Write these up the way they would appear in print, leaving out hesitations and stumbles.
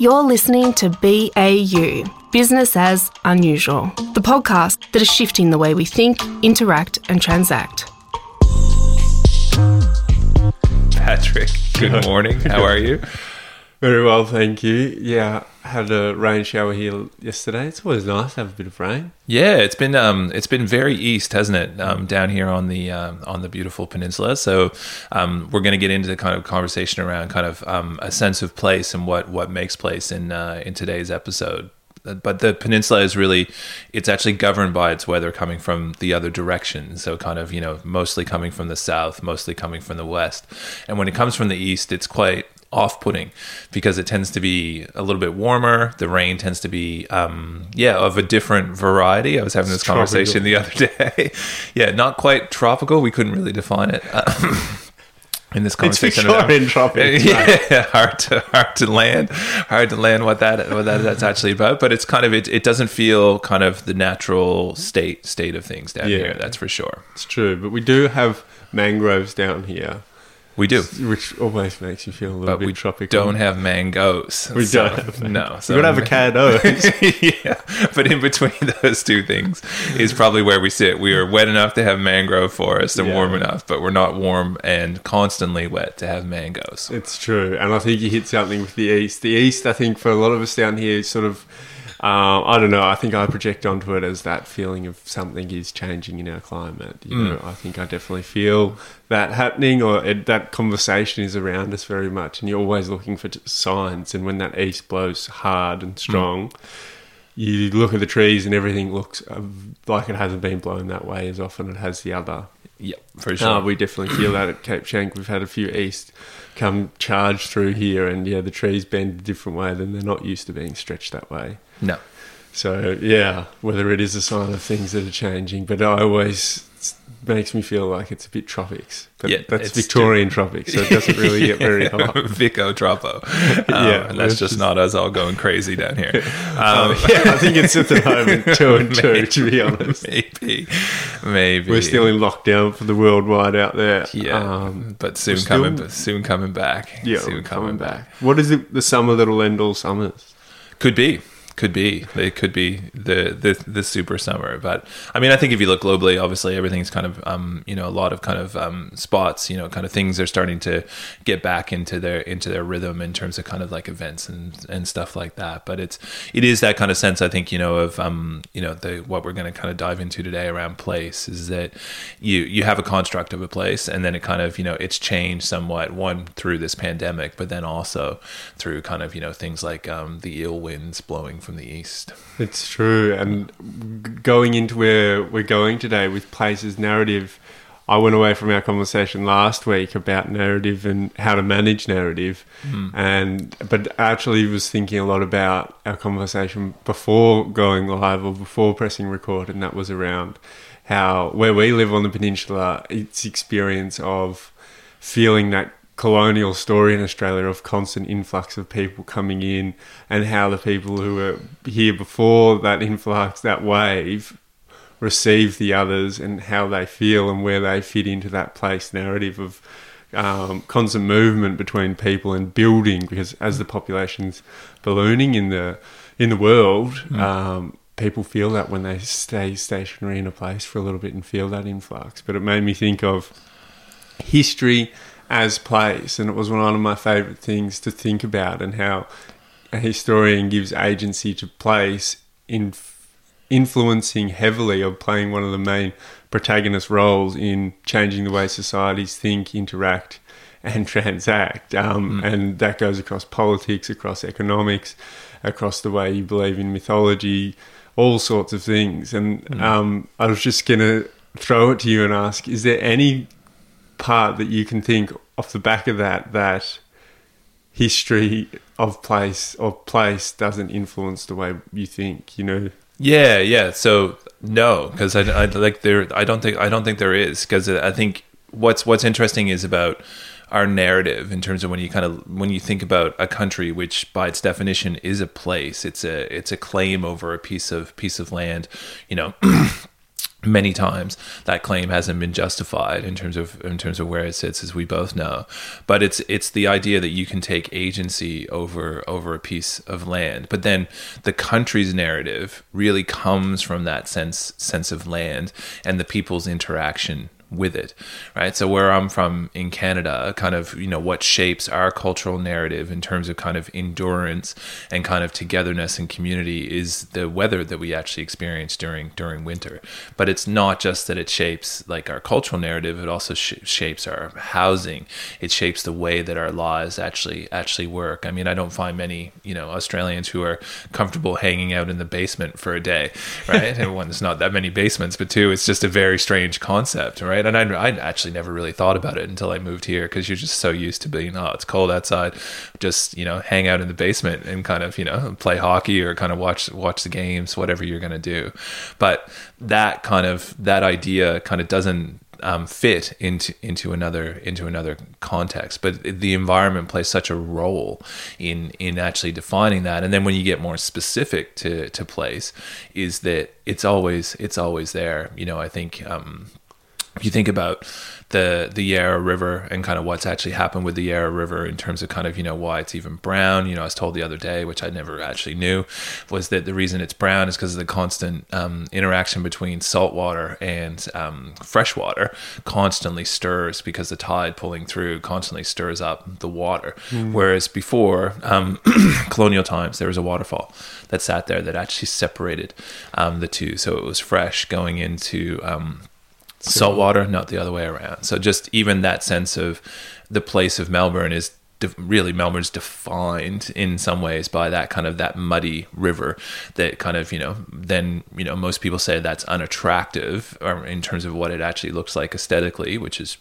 You're listening to BAU, Business as Unusual, the podcast that is shifting the way we think, interact and transact. Patrick, good morning. How are you? Very well, thank you. Yeah, had a rain shower here yesterday. It's always nice to have a bit of rain. Yeah, it's been very east, hasn't it? Down here on the beautiful peninsula. So we're going to get into the kind of conversation around kind of a sense of place and what makes place in today's episode. But the peninsula is really, it's actually governed by its weather coming from the other direction. So kind of, mostly coming from the south, mostly coming from the west. And when it comes from the east, it's quite off-putting because it tends to be a little bit warmer. The rain tends to be, of a different variety. I was having this conversation the other day. Yeah, not quite tropical. We couldn't really define it. In this conversation, it's Victorian tropics. Yeah, hard to land what that's actually about. But it's kind of it doesn't feel kind of the natural state of things down here. That's for sure. It's true, but we do have mangroves down here. We do, which always makes you feel a little bit tropical. We don't have mangoes. We don't have mangoes. No. So we got avocados. Yeah, but in between those two things is probably where we sit. We are wet enough to have mangrove forests and warm enough, but we're not warm and constantly wet to have mangoes. It's true, and I think you hit something with the east. The east, I think, for a lot of us down here, is sort of. I don't know. I think I project onto it as that feeling of something is changing in our climate. I think I definitely feel that happening, or that conversation is around us very much. And you're always looking for signs. And when that east blows hard and strong, you look at the trees and everything looks like it hasn't been blown that way as often it has the other. Yeah, for sure. We definitely feel that at Cape Shank. We've had a few east come charge through here, and the trees bend a different way than they're not used to being stretched that way. No. So, whether it is a sign of things that are changing, but I always... makes me feel like it's a bit tropics. But that's Victorian tropics, so it doesn't really get very hot. Vico Tropo. And that's just not us all going crazy down here. I think it's at the moment 2 and 2, maybe, to be honest. Maybe. We're still in lockdown for the worldwide out there. Yeah, but soon coming back. Yeah, soon coming back. What is it, the summer that'll end all summers? Could be. It could be the super summer. But, I mean, I think if you look globally, obviously everything's kind of, a lot of kind of spots, kind of things are starting to get back into their rhythm in terms of kind of like events and stuff like that. But it is that kind of sense, I think, of, what we're going to kind of dive into today around place is that you have a construct of a place and then it kind of, it's changed somewhat, one through this pandemic, but then also through kind of, things like the ill winds blowing from the east. It's true. And going into where we're going today with places narrative, I went away from our conversation last week about narrative and how to manage narrative. But actually was thinking a lot about our conversation before going live or before pressing record, and that was around how where we live on the peninsula, its experience of feeling that colonial story in Australia of constant influx of people coming in, and how the people who were here before that influx, that wave, receive the others and how they feel and where they fit into that place narrative of constant movement between people and building, because as the population's ballooning in the world, people feel that when they stay stationary in a place for a little bit and feel that influx. But it made me think of history as place, and it was one of my favourite things to think about, and how a historian gives agency to place in influencing heavily or playing one of the main protagonist roles in changing the way societies think, interact and transact. And that goes across politics, across economics, across the way you believe in mythology, all sorts of things. And I was just going to throw it to you and ask, is there any part that you can think off the back of that history of place or place doesn't influence the way you think, So no, because I like there. I don't think there is, because I think what's interesting is about our narrative in terms of when you think about a country, which by its definition is a place, it's a claim over a piece of land, many times that claim hasn't been justified in terms of where it sits, as we both know. But it's the idea that you can take agency over a piece of land. But then the country's narrative really comes from that sense of land and the people's interaction with it, right? So where I'm from in Canada, kind of, you know, what shapes our cultural narrative in terms of kind of endurance and kind of togetherness and community is the weather that we actually experience during winter. But it's not just that it shapes like our cultural narrative, it also shapes our housing. It shapes the way that our lives actually work. I mean, I don't find many, you know, Australians who are comfortable hanging out in the basement for a day, right? And one, there's not that many basements, but two, it's just a very strange concept, right? And I actually never really thought about it until I moved here, because you're just so used to being, oh, it's cold outside, just, you know, hang out in the basement and kind of, you know, play hockey or kind of watch the games, whatever you're going to do. But that idea kind of doesn't fit into another context. But the environment plays such a role in actually defining that. And then when you get more specific to place, is that it's always there. You know, I think. If you think about the Yarra River and kind of what's actually happened with the Yarra River in terms of kind of, you know, why it's even brown. You know, I was told the other day, which I never actually knew, was that the reason it's brown is because of the constant interaction between saltwater and freshwater constantly stirs, because the tide pulling through constantly stirs up the water. Mm. Whereas before, colonial times, there was a waterfall that sat there that actually separated the two. So it was fresh going into... salt water, not the other way around. So just even that sense of the place of Melbourne is really, Melbourne's defined in some ways by that kind of that muddy river that kind of, you know, then, you know, most people say that's unattractive or in terms of what it actually looks like aesthetically, which is,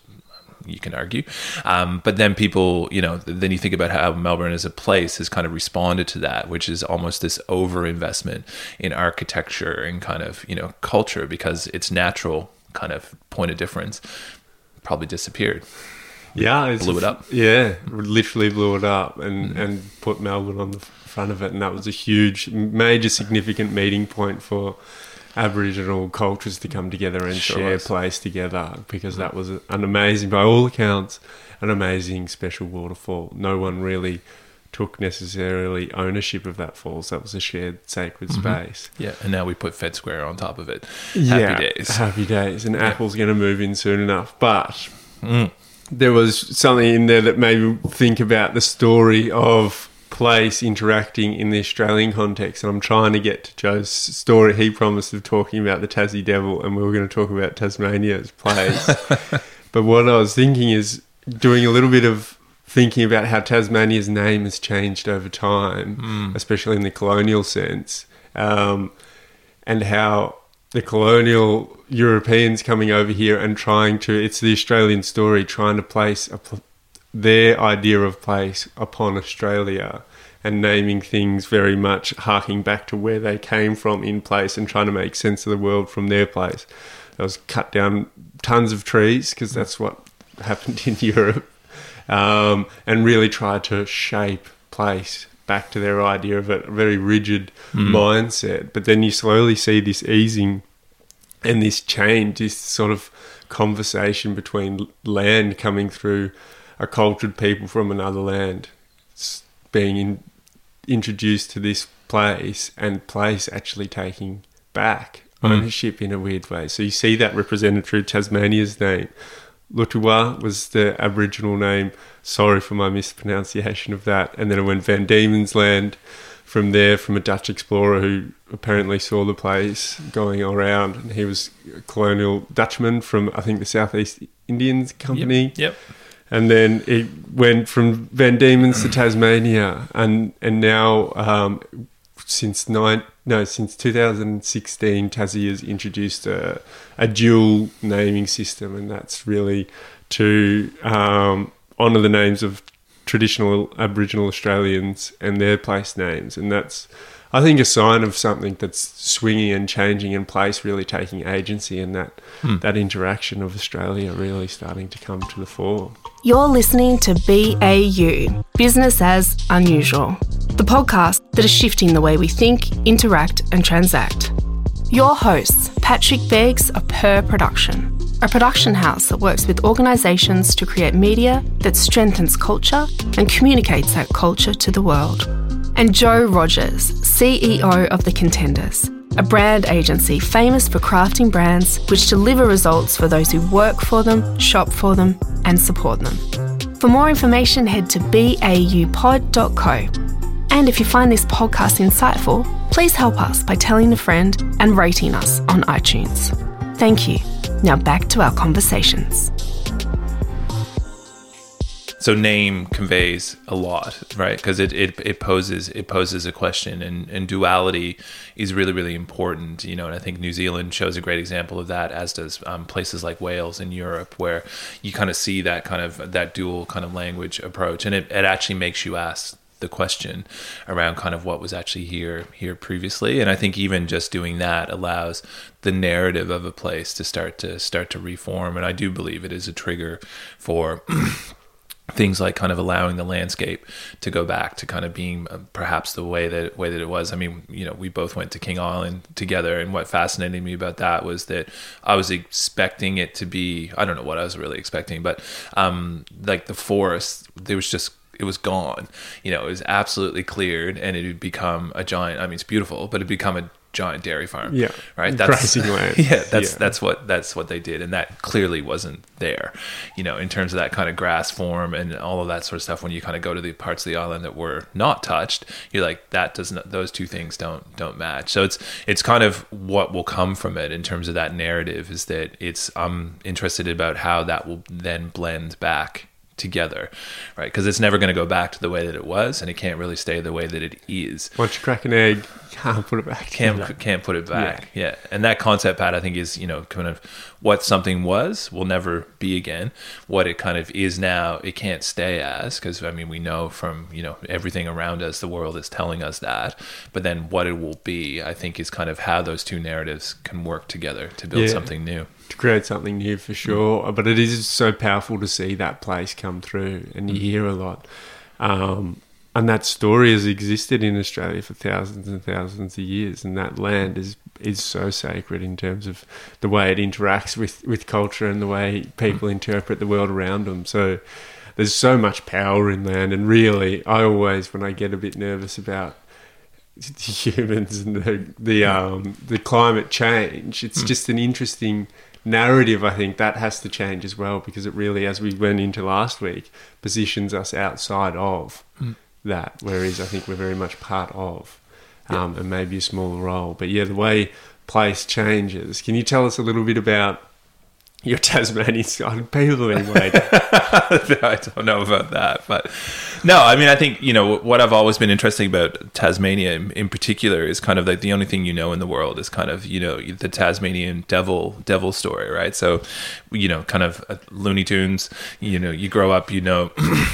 you can argue. But then people, you know, then you think about how Melbourne as a place has kind of responded to that, which is almost this overinvestment in architecture and kind of, you know, culture, because it's natural kind of point of difference probably disappeared. Yeah, blew it up. Yeah, literally blew it up and put Melbourne on the front of it, and that was a huge, major, significant meeting point for Aboriginal cultures to come together and share place together, because that was an amazing, by all accounts, an amazing special waterfall. No one really took necessarily ownership of that fall, so it was a shared sacred space. Yeah, and now we put Fed Square on top of it. Happy days. And Apple's going to move in soon enough. But there was something in there that made me think about the story of place interacting in the Australian context. And I'm trying to get to Joe's story. He promised of talking about the Tassie Devil, and we were going to talk about Tasmania's place. But what I was thinking is doing a little bit of thinking about how Tasmania's name has changed over time, especially in the colonial sense, and how the colonial Europeans coming over here and trying to, it's the Australian story, trying to place their idea of place upon Australia and naming things very much harking back to where they came from in place and trying to make sense of the world from their place. That was cut down tons of trees, because that's what happened in Europe. And really try to shape place back to their idea of a very rigid mindset. But then you slowly see this easing and this change, this sort of conversation between land coming through a cultured people from another land being introduced to this place, and place actually taking back ownership in a weird way. So you see that represented through Tasmania's name. Lutua was the Aboriginal name. Sorry for my mispronunciation of that. And then it went Van Diemen's Land from there, from a Dutch explorer who apparently saw the place going around. And he was a colonial Dutchman from, I think, the Southeast Indians Company. Yep. And then it went from Van Diemen's to Tasmania. And now, since 2016, Tassie has introduced a dual naming system, and that's really to honour the names of traditional Aboriginal Australians and their place names. And that's, I think, a sign of something that's swinging and changing, and place really taking agency, and that interaction of Australia really starting to come to the fore. You're listening to BAU, Business as Unusual, the podcast that is shifting the way we think, interact and transact. Your hosts, Patrick Beggs of Per Production, a production house that works with organisations to create media that strengthens culture and communicates that culture to the world. And Joe Rogers, CEO of The Contenders, a brand agency famous for crafting brands which deliver results for those who work for them, shop for them, and support them. For more information, head to baupod.co. And if you find this podcast insightful, please help us by telling a friend and rating us on iTunes. Thank you. Now back to our conversations. So name conveys a lot, right? Because it poses a question, and duality is really, really important, you know. And I think New Zealand shows a great example of that, as does places like Wales in Europe, where you kind of see that dual kind of language approach, and it actually makes you ask the question around kind of what was actually here previously. And I think even just doing that allows the narrative of a place to start to reform. And I do believe it is a trigger for things like kind of allowing the landscape to go back to kind of being perhaps the way that it was. I mean, you know, we both went to King Island together, and what fascinated me about that was that I was expecting it to be, I don't know what I was really expecting, but like the forest, there was just, it was gone, you know, it was absolutely cleared, and it had become a giant, I mean, it's beautiful, but it had become a giant dairy farm. Yeah, right. That's what they did, and that clearly wasn't there, you know, in terms of that kind of grass form and all of that sort of stuff. When you kind of go to the parts of the island that were not touched, you're like, that doesn't, those two things don't match. So it's kind of what will come from it in terms of that narrative is that it's, I'm interested about how that will then blend back together, right? Because it's never going to go back to the way that it was, and it can't really stay the way that it is. Once you crack an egg, you can't put it back. Can't put it back. Yeah. And that concept, Pat, I think is, you know, kind of what something was will never be again. What it kind of is now, it can't stay as, because I mean, we know from, you know, everything around us, the world is telling us that. But then what it will be, I think, is kind of how those two narratives can work together to build something new. To create something new, for sure. But it is so powerful to see that place come through, and you hear a lot. And that story has existed in Australia for thousands and thousands of years, and that land is so sacred in terms of the way it interacts with culture and the way people interpret the world around them. So there's so much power in land, and really, I always, when I get a bit nervous about humans and the climate change, it's just an interesting narrative, I think, that has to change as well, because it really, as we went into last week, positions us outside of that, whereas I think we're very much part of, and maybe a smaller role. But yeah, the way place changes. Can you tell us a little bit about your Tasmanian side people anyway? I don't know about that, but no, I mean, I think, you know, what I've always been interested about Tasmania in particular is kind of like the only thing you know in the world is kind of, you know, the Tasmanian devil story, right? So, you know, kind of Looney Tunes, you know, you grow up, you know,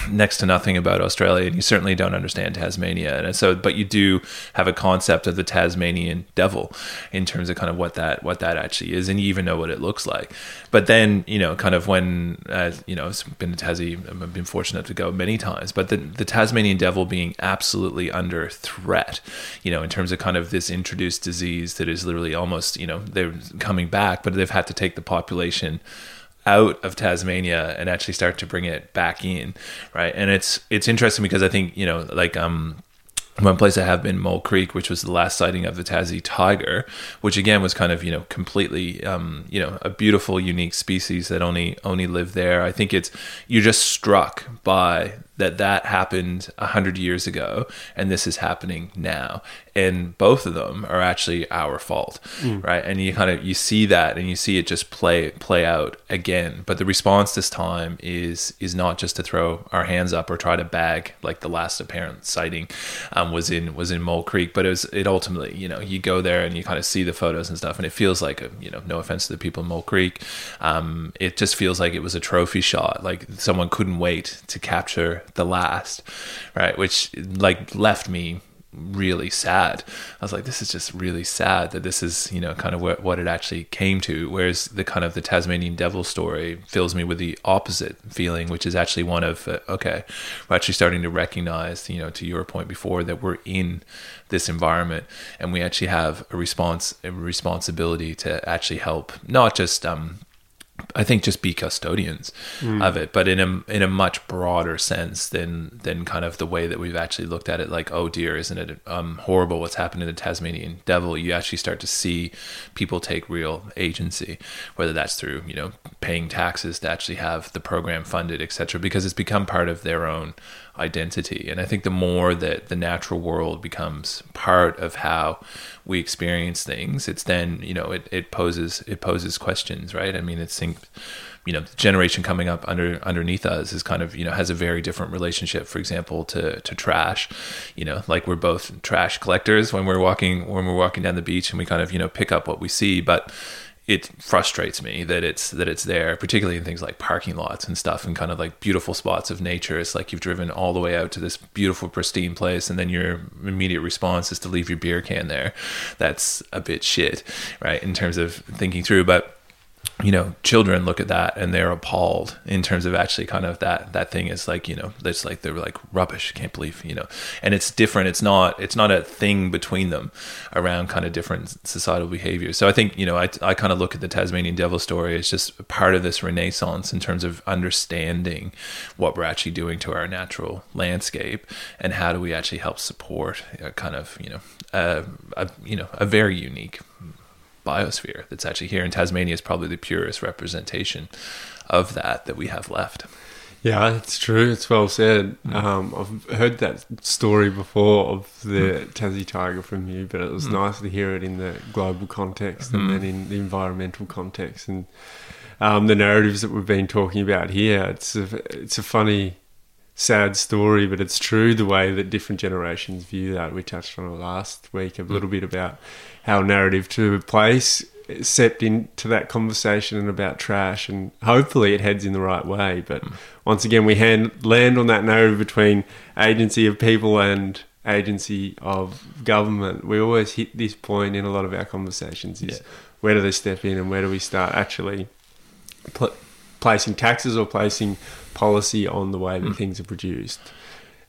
next to nothing about Australia, and you certainly don't understand Tasmania. And so, but you do have a concept of the Tasmanian devil in terms of kind of what that actually is, and you even know what it looks like. But then, you know, kind of when, you know, I've been to Tassie, I've been fortunate to go many times, but the Tasmanian devil being absolutely under threat, you know, in terms of kind of this introduced disease that is literally almost, you know, they're coming back, but they've had to take the population out of Tasmania and actually start to bring it back in, right? And it's interesting because I think, you know, like, one place I have been, Mole Creek, which was the last sighting of the Tassie tiger, which again was kind of, you know, completely, you know, a beautiful, unique species that only lived there. I think it's, you're just struck by that happened 100 years ago, and this is happening now, and both of them are actually our fault, right? And you kind of, you see that, and you see it just play out again. But the response this time is not just to throw our hands up or try to bag, like the last apparent sighting was in Mole Creek, but it ultimately, you know, you go there and you kind of see the photos and stuff, and it feels like, you know, no offense to the people in Mole Creek, it just feels like it was a trophy shot, like someone couldn't wait to capture the last, right? Which like left me really sad. I was like, this is just really sad that this is, you know, kind of what it actually came to. Whereas the kind of the Tasmanian Devil story fills me with the opposite feeling, which is actually one of, okay, we're actually starting to recognize, you know, to your point before, that we're in this environment and we actually have a responsibility to actually help, not just, I think just be custodians of it, but in a much broader sense than kind of the way that we've actually looked at it. Like, oh dear, isn't it horrible what's happened to the Tasmanian Devil? You actually start to see people take real agency, whether that's through, you know, paying taxes to actually have the program funded, etc., because it's become part of their own identity. And I think the more that the natural world becomes part of how we experience things, it's then, you know, it poses questions, right? I mean, it's, you know, the generation coming up underneath us is kind of, you know, has a very different relationship, for example, to trash. You know, like, we're both trash collectors when we're walking down the beach and we kind of, you know, pick up what we see, but it frustrates me that it's there, particularly in things like parking lots and stuff, and kind of like beautiful spots of nature. It's like you've driven all the way out to this beautiful, pristine place, and then your immediate response is to leave your beer can there. That's a bit shit, right? In terms of thinking through, but you know, children look at that and they're appalled in terms of actually kind of that thing is like, you know, it's like, they're like, rubbish, can't believe, you know, and it's different. It's not a thing between them around kind of different societal behavior. So I think, you know, I kind of look at the Tasmanian Devil story as just part of this renaissance in terms of understanding what we're actually doing to our natural landscape and how do we actually help support a kind of, you know, a very unique biosphere that's actually here in Tasmania is probably the purest representation of that we have left. Yeah, it's true. It's well said. I've heard that story before of the Tassie tiger from you, but it was nice to hear it in the global context and then in the environmental context and the narratives that we've been talking about here. It's a funny, sad story, but it's true the way that different generations view that. We touched on it last week a little bit about how narrative to place stepped into that conversation and about trash, and hopefully it heads in the right way. But once again, we land on that narrative between agency of people and agency of government. We always hit this point in a lot of our conversations is where do they step in and where do we start actually placing taxes or placing policy on the way that things are produced.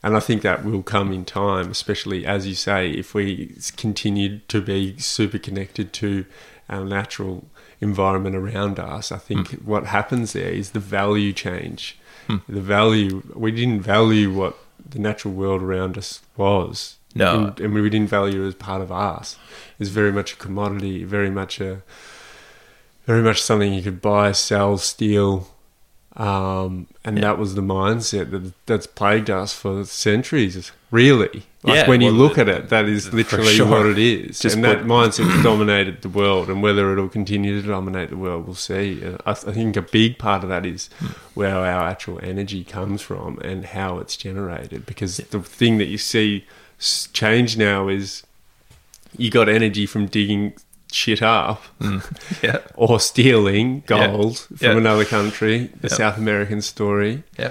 And I think that will come in time, especially, as you say, if we continue to be super connected to our natural environment around us. I think what happens there is the value change. The value, we didn't value what the natural world around us was. No. And we didn't value it as part of us. It's very much a commodity, very much something you could buy, sell, steal. That was the mindset that's plagued us for centuries, really. Like when you look at it, that is literally what it is. That mindset dominated the world, and whether it'll continue to dominate the world, we'll see. I think a big part of that is where our actual energy comes from and how it's generated, because the thing that you see change now is you got energy from digging shit up or stealing gold from another country, the South American story, the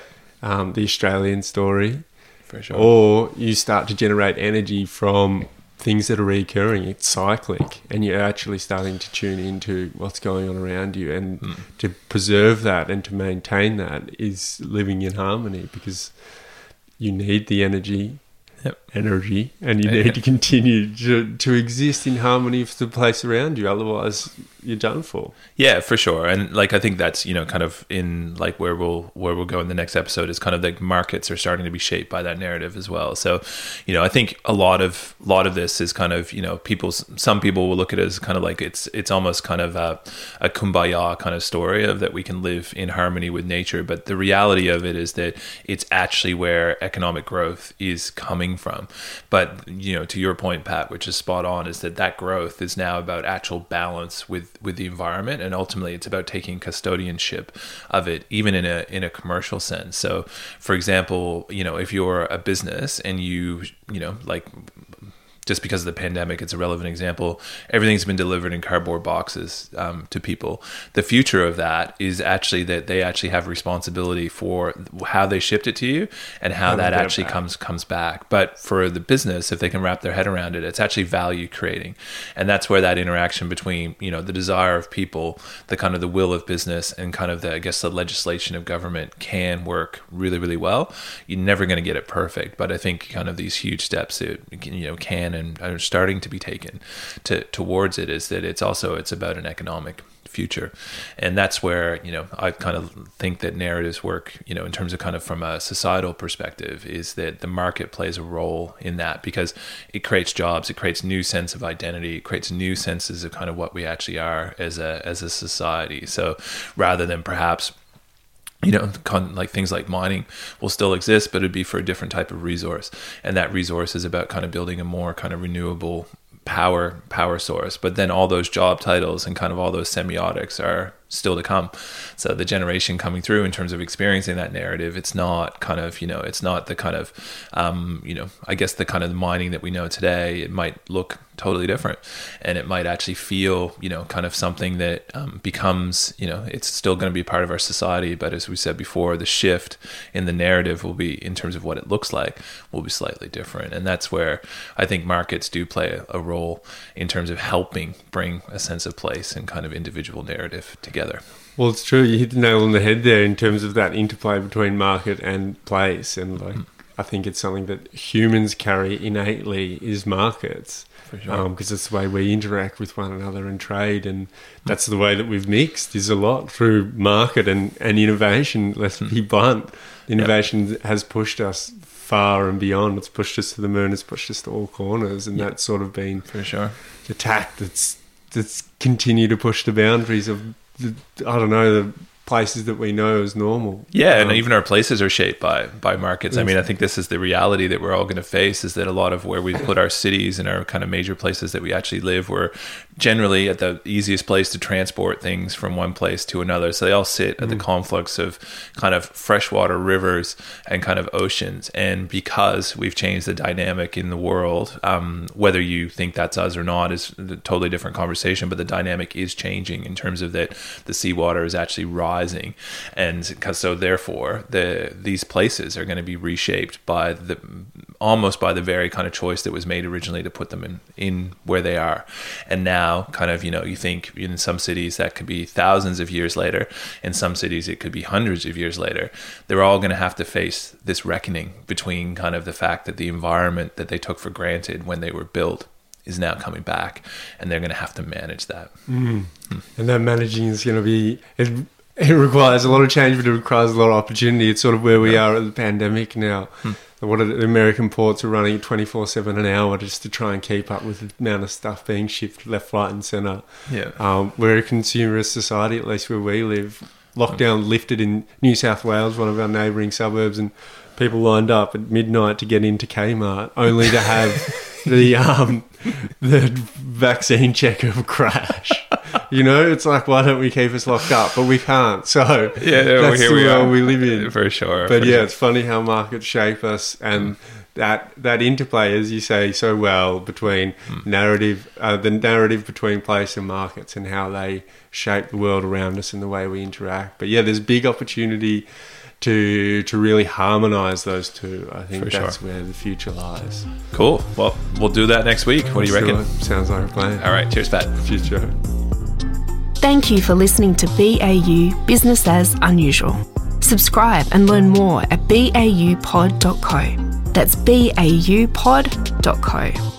Australian story, for sure. Or you start to generate energy from things that are recurring. It's cyclic, and you're actually starting to tune into what's going on around you, and to preserve that and to maintain that is living in harmony, because you need the energy, and you need to continue to exist in harmony with the place around you. Otherwise, you're done for. Yeah, for sure. And like, I think that's, you know, kind of in like where we'll go in the next episode is kind of like markets are starting to be shaped by that narrative as well. So, you know, I think a lot of this is kind of, you know, some people will look at it as kind of like it's almost kind of a kumbaya kind of story of that we can live in harmony with nature. But the reality of it is that it's actually where economic growth is coming from. But, you know, to your point, Pat, which is spot on, is that growth is now about actual balance with the environment, and ultimately it's about taking custodianship of it, even in a commercial sense. So, for example, you know, if you're a business and you know, like just because of the pandemic, it's a relevant example. Everything's been delivered in cardboard boxes to people. The future of that is actually that they actually have responsibility for how they shipped it to you and how that actually comes back. But for the business, if they can wrap their head around it, it's actually value creating. And that's where that interaction between, you know, the desire of people, the kind of the will of business, and kind of the, I guess, the legislation of government can work really, really well. You're never going to get it perfect, but I think kind of these huge steps that, you know, can and are starting to be taken towards it is that it's about an economic future. And that's where, you know, I kind of think that narratives work, you know, in terms of kind of from a societal perspective, is that the market plays a role in that because it creates jobs, it creates new sense of identity, it creates new senses of kind of what we actually are as a society. So rather than perhaps, you know, like things like mining will still exist, but it'd be for a different type of resource. And that resource is about kind of building a more kind of renewable power source. But then all those job titles and kind of all those semiotics are still to come. So the generation coming through in terms of experiencing that narrative, it's not kind of, you know, it's not the kind of, you know, I guess the kind of mining that we know today, it might look totally different. And it might actually feel, you know, kind of something that becomes, you know, it's still going to be part of our society. But as we said before, the shift in the narrative will be, in terms of what it looks like, will be slightly different. And that's where I think markets do play a role in terms of helping bring a sense of place and kind of individual narrative together. Well, it's true. You hit the nail on the head there in terms of that interplay between market and place. And like, I think it's something that humans carry innately is markets. For sure. Because it's the way we interact with one another and trade. And that's the way that we've mixed is a lot through market and innovation. Let's be blunt. Innovation has pushed us far and beyond. It's pushed us to the moon. It's pushed us to all corners. And that's sort of been the tack that's continued to push the boundaries of the places that we know as normal. Yeah, and even our places are shaped by markets. I mean, I think this is the reality that we're all going to face, is that a lot of where we put our cities and our kind of major places that we actually live were generally at the easiest place to transport things from one place to another. So they all sit at the conflux of kind of freshwater rivers and kind of oceans. And because we've changed the dynamic in the world, whether you think that's us or not is a totally different conversation, but the dynamic is changing in terms of that the seawater is actually rising. And because so therefore these places are going to be reshaped by the very kind of choice that was made originally to put them in where they are. And now kind of, you know, you think in some cities that could be thousands of years later, in some cities it could be hundreds of years later. They're all going to have to face this reckoning between kind of the fact that the environment that they took for granted when they were built is now coming back, and they're going to have to manage that. And that managing is going to be... It requires a lot of change, but it requires a lot of opportunity. It's sort of where we are at the pandemic now. What are the American ports are running 24/7 an hour just to try and keep up with the amount of stuff being shipped left, right and centre. Yeah. We're a consumerist society, at least where we live. Lockdown lifted in New South Wales, one of our neighbouring suburbs, and people lined up at midnight to get into Kmart, only to have... the vaccine checker crash. You know, it's like, why don't we keep us locked up? But we can't. So that's here the world we live in. For sure. But it's funny how markets shape us, and that interplay, as you say so well, between the narrative between place and markets, and how they shape the world around us and the way we interact. But there's big opportunity to really harmonise those two. I think that's where the future lies. Cool. Well, we'll do that next week. What do you reckon? Sounds like a plan. All right. Cheers, Pat. Cheers, Joe. Thank you for listening to BAU Business as Unusual. Subscribe and learn more at baupod.co. That's baupod.co.